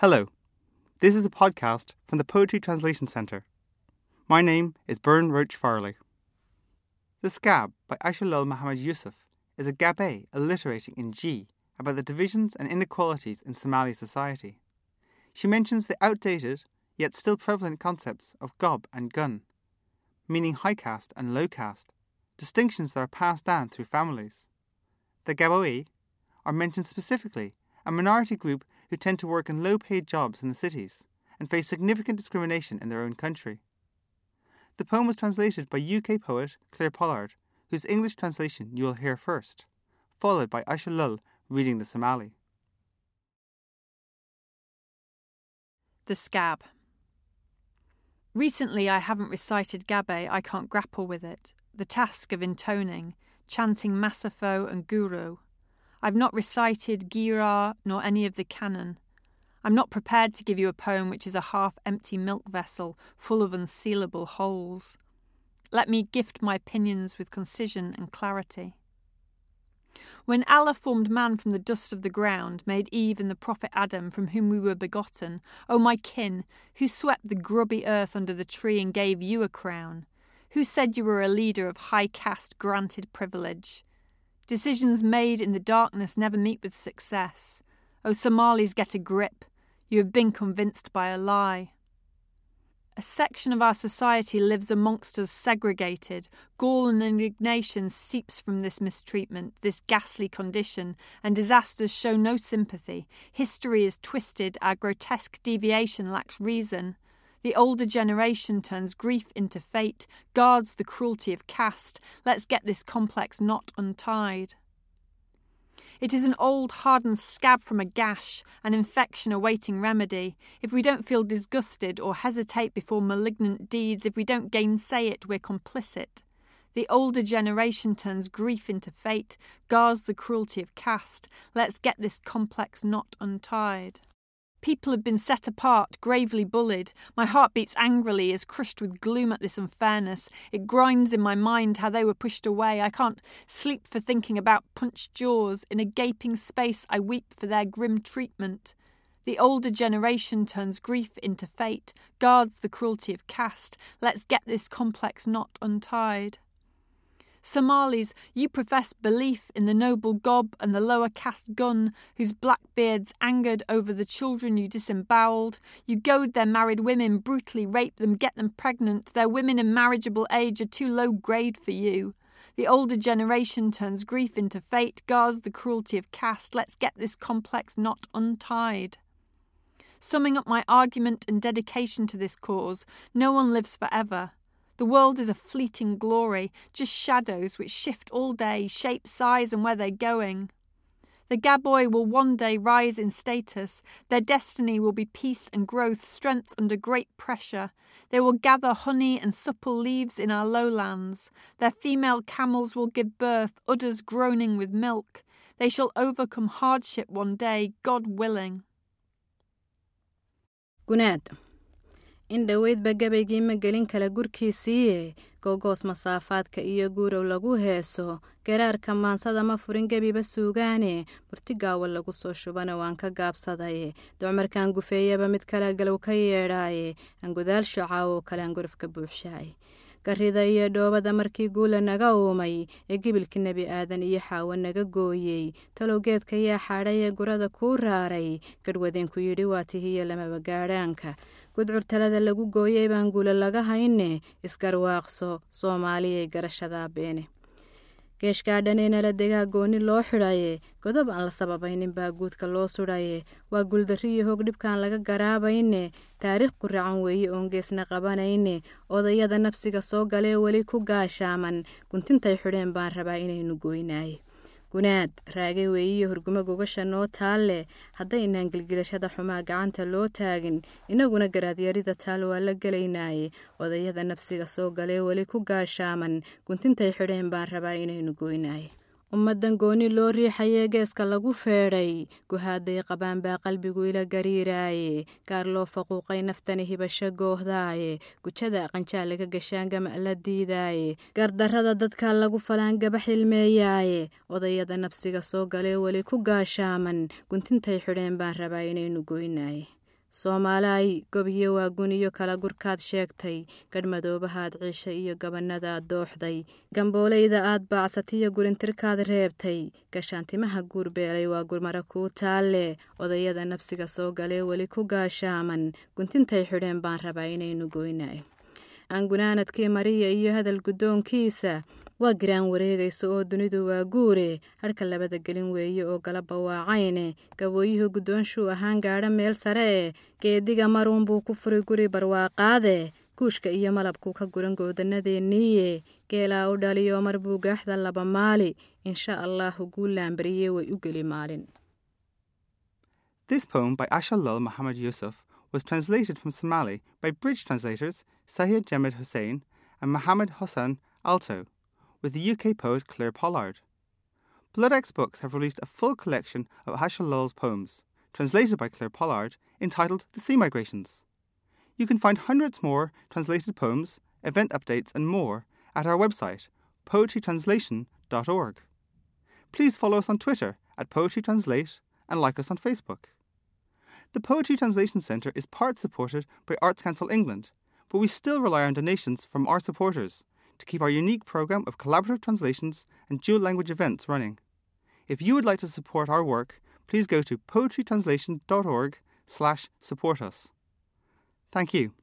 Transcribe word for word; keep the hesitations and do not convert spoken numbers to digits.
Hello, this is a podcast from the Poetry Translation Centre. My name is Byrne Roach-Farley. The Scab by Asha Lul Mohamud Yusuf is a gabay alliterating in G about the divisions and inequalities in Somali society. She mentions the outdated, yet still prevalent concepts of gob and gun, meaning high caste and low caste, distinctions that are passed down through families. The Gaboy are mentioned specifically, a minority group who tend to work in low-paid jobs in the cities and face significant discrimination in their own country. The poem was translated by U K poet Clare Pollard, whose English translation you will hear first, followed by Asha Lul reading the Somali. The Scab. Recently I haven't recited gabay, I can't grapple with it, the task of intoning, chanting Masafo and Guru. I've not recited Girar nor any of the canon. I'm not prepared to give you a poem which is a half-empty milk vessel full of unsealable holes. Let me gift my opinions with concision and clarity. When Allah formed man from the dust of the ground, made Eve and the prophet Adam, from whom we were begotten, O my kin, who swept the grubby earth under the tree and gave you a crown? Who said you were a leader of high caste granted privilege? Decisions made in the darkness never meet with success. O Somalis, get a grip. You have been convinced by a lie. A section of our society lives amongst us segregated. Gall and indignation seeps from this mistreatment, this ghastly condition, and disasters show no sympathy. History is twisted, our grotesque deviation lacks reason. The older generation turns grief into fate, guards the cruelty of caste. Let's get this complex knot untied. It is an old hardened scab from a gash, an infection awaiting remedy. If we don't feel disgusted or hesitate before malignant deeds, if we don't gainsay it, we're complicit. The older generation turns grief into fate, guards the cruelty of caste. Let's get this complex knot untied. People have been set apart, gravely bullied. My heart beats angrily, is crushed with gloom at this unfairness. It grinds in my mind how they were pushed away. I can't sleep for thinking about punched jaws. In a gaping space I weep for their grim treatment. The older generation turns grief into fate, guards the cruelty of caste. Let's get this complex knot untied. Somalis, you profess belief in the noble gob and the lower caste gun, whose black beards angered over the children you disembowelled. You goad their married women, brutally rape them, get them pregnant. Their women in marriageable age are too low grade for you. The older generation turns grief into fate, guards the cruelty of caste. Let's get this complex knot untied. Summing up my argument and dedication to this cause, no one lives forever. The world is a fleeting glory, just shadows which shift all day, shape, size and where they're going. The Gaboy will one day rise in status. Their destiny will be peace and growth, strength under great pressure. They will gather honey and supple leaves in our lowlands. Their female camels will give birth, udders groaning with milk. They shall overcome hardship one day, God willing. Gunad. In the weed bagabi magalin kala gurkisi, gogos masafatka iyo guru laguheso, gerar kaman sadama furin gabi basugane, burtigawa laguso shubana wanka gabsadae, domerkan gufeya bamit kala galukayerae, and gudal shao kalangurf kabushai. Garrida iyo doba da marki gula naga omai, e gibil kinabi adan iyo hawa naga goye, talogedka ya haraya gurada kurare, gadwadin kuyudiwati hiya lamabagaranka. Gudcur talada lagu gooyay baan guula laga hayne, isgarwaaqso Soomaaliya garashada beene. Geeshkaadhaneena la degaa gooni loo xidhaye, godob aan la sababaynin baa guudka loo sudhaye, waa guuldarriyo hoogdhibkaan laga garaabayne, taariikh quracan weeye oon geesna qabanayne, odayada nafsiga soo galee weli ku gaashaaman, guntintay xidheen baan rabaa inaynu gooynaaye. Gunaad, raagay weeyiyo hurguma gogasha noo taalle, hadday inaan gilgilashada xumaa gacanta loo taagin, inaguna garaadyarida taal waa la gelaynaaye, odayada nafsiga soo galee weli ku gaashaaman, guntintay xidheen baan rabaa inaynu goynaaye. Ummaddan gooni loo riixayee geeska lagu feedhay, guhaadday qabaan baa qalbigu ila gariiraaye, gaar loo faquuqay naftani hibasho goohdaaye, gujada aqancaa laga gashaan gama la diidaaye, gardarrada dadka lagu falaan gaba xilmeeyaaye, odayada nafsiga soo galee weli ku gaashaaman, guntintay xidheen baan rabaa inaynu goynaaye. Somali, gobiyo waa guniyo kala gurkaad sheegtay, gadmadoobahaad cisha iyo gabanada aad dooxday, gambooleyda aad bacsatiyo gurintirkaad reebtay, gashaantimaha guurbeelay waa gurmara kuu taale, odayada nafsiga soo galee weli ku gaashaaman, guntintay xidheen baan rabaa inaynu goynay. Aan gunaanadkii Mariya iyo hadal guddoonkiisa waa giraan wareegayso oo dunidu waa guure harka labada gelin weeyo oo galaba waacayne gabooyuhu guddoonshu ahaan gaadha meel sare geediga maruun buu ku furi guri barwaaqaade kuushka iyo malabku ka guran goodanadeeniye geelaa u dhaliyo mar buu gaaxda laba maali insha allah ugu laambariye way u geli maalin. This poem by Asha Lul Mohamud Yusuf was translated from Somali by bridge translators Sahih Jemad Hussein and Mohammed Hossan Alto, with the U K poet Clare Pollard. Bloodaxe Books have released a full collection of Asha Lul's poems, translated by Clare Pollard, entitled The Sea Migrations. You can find hundreds more translated poems, event updates and more at our website, poetry translation dot org. Please follow us on Twitter at Poetry Translate and like us on Facebook. The Poetry Translation Centre is part supported by Arts Council England, but we still rely on donations from our supporters to keep our unique programme of collaborative translations and dual language events running. If you would like to support our work, please go to poetry translation dot org slash support us. Thank you.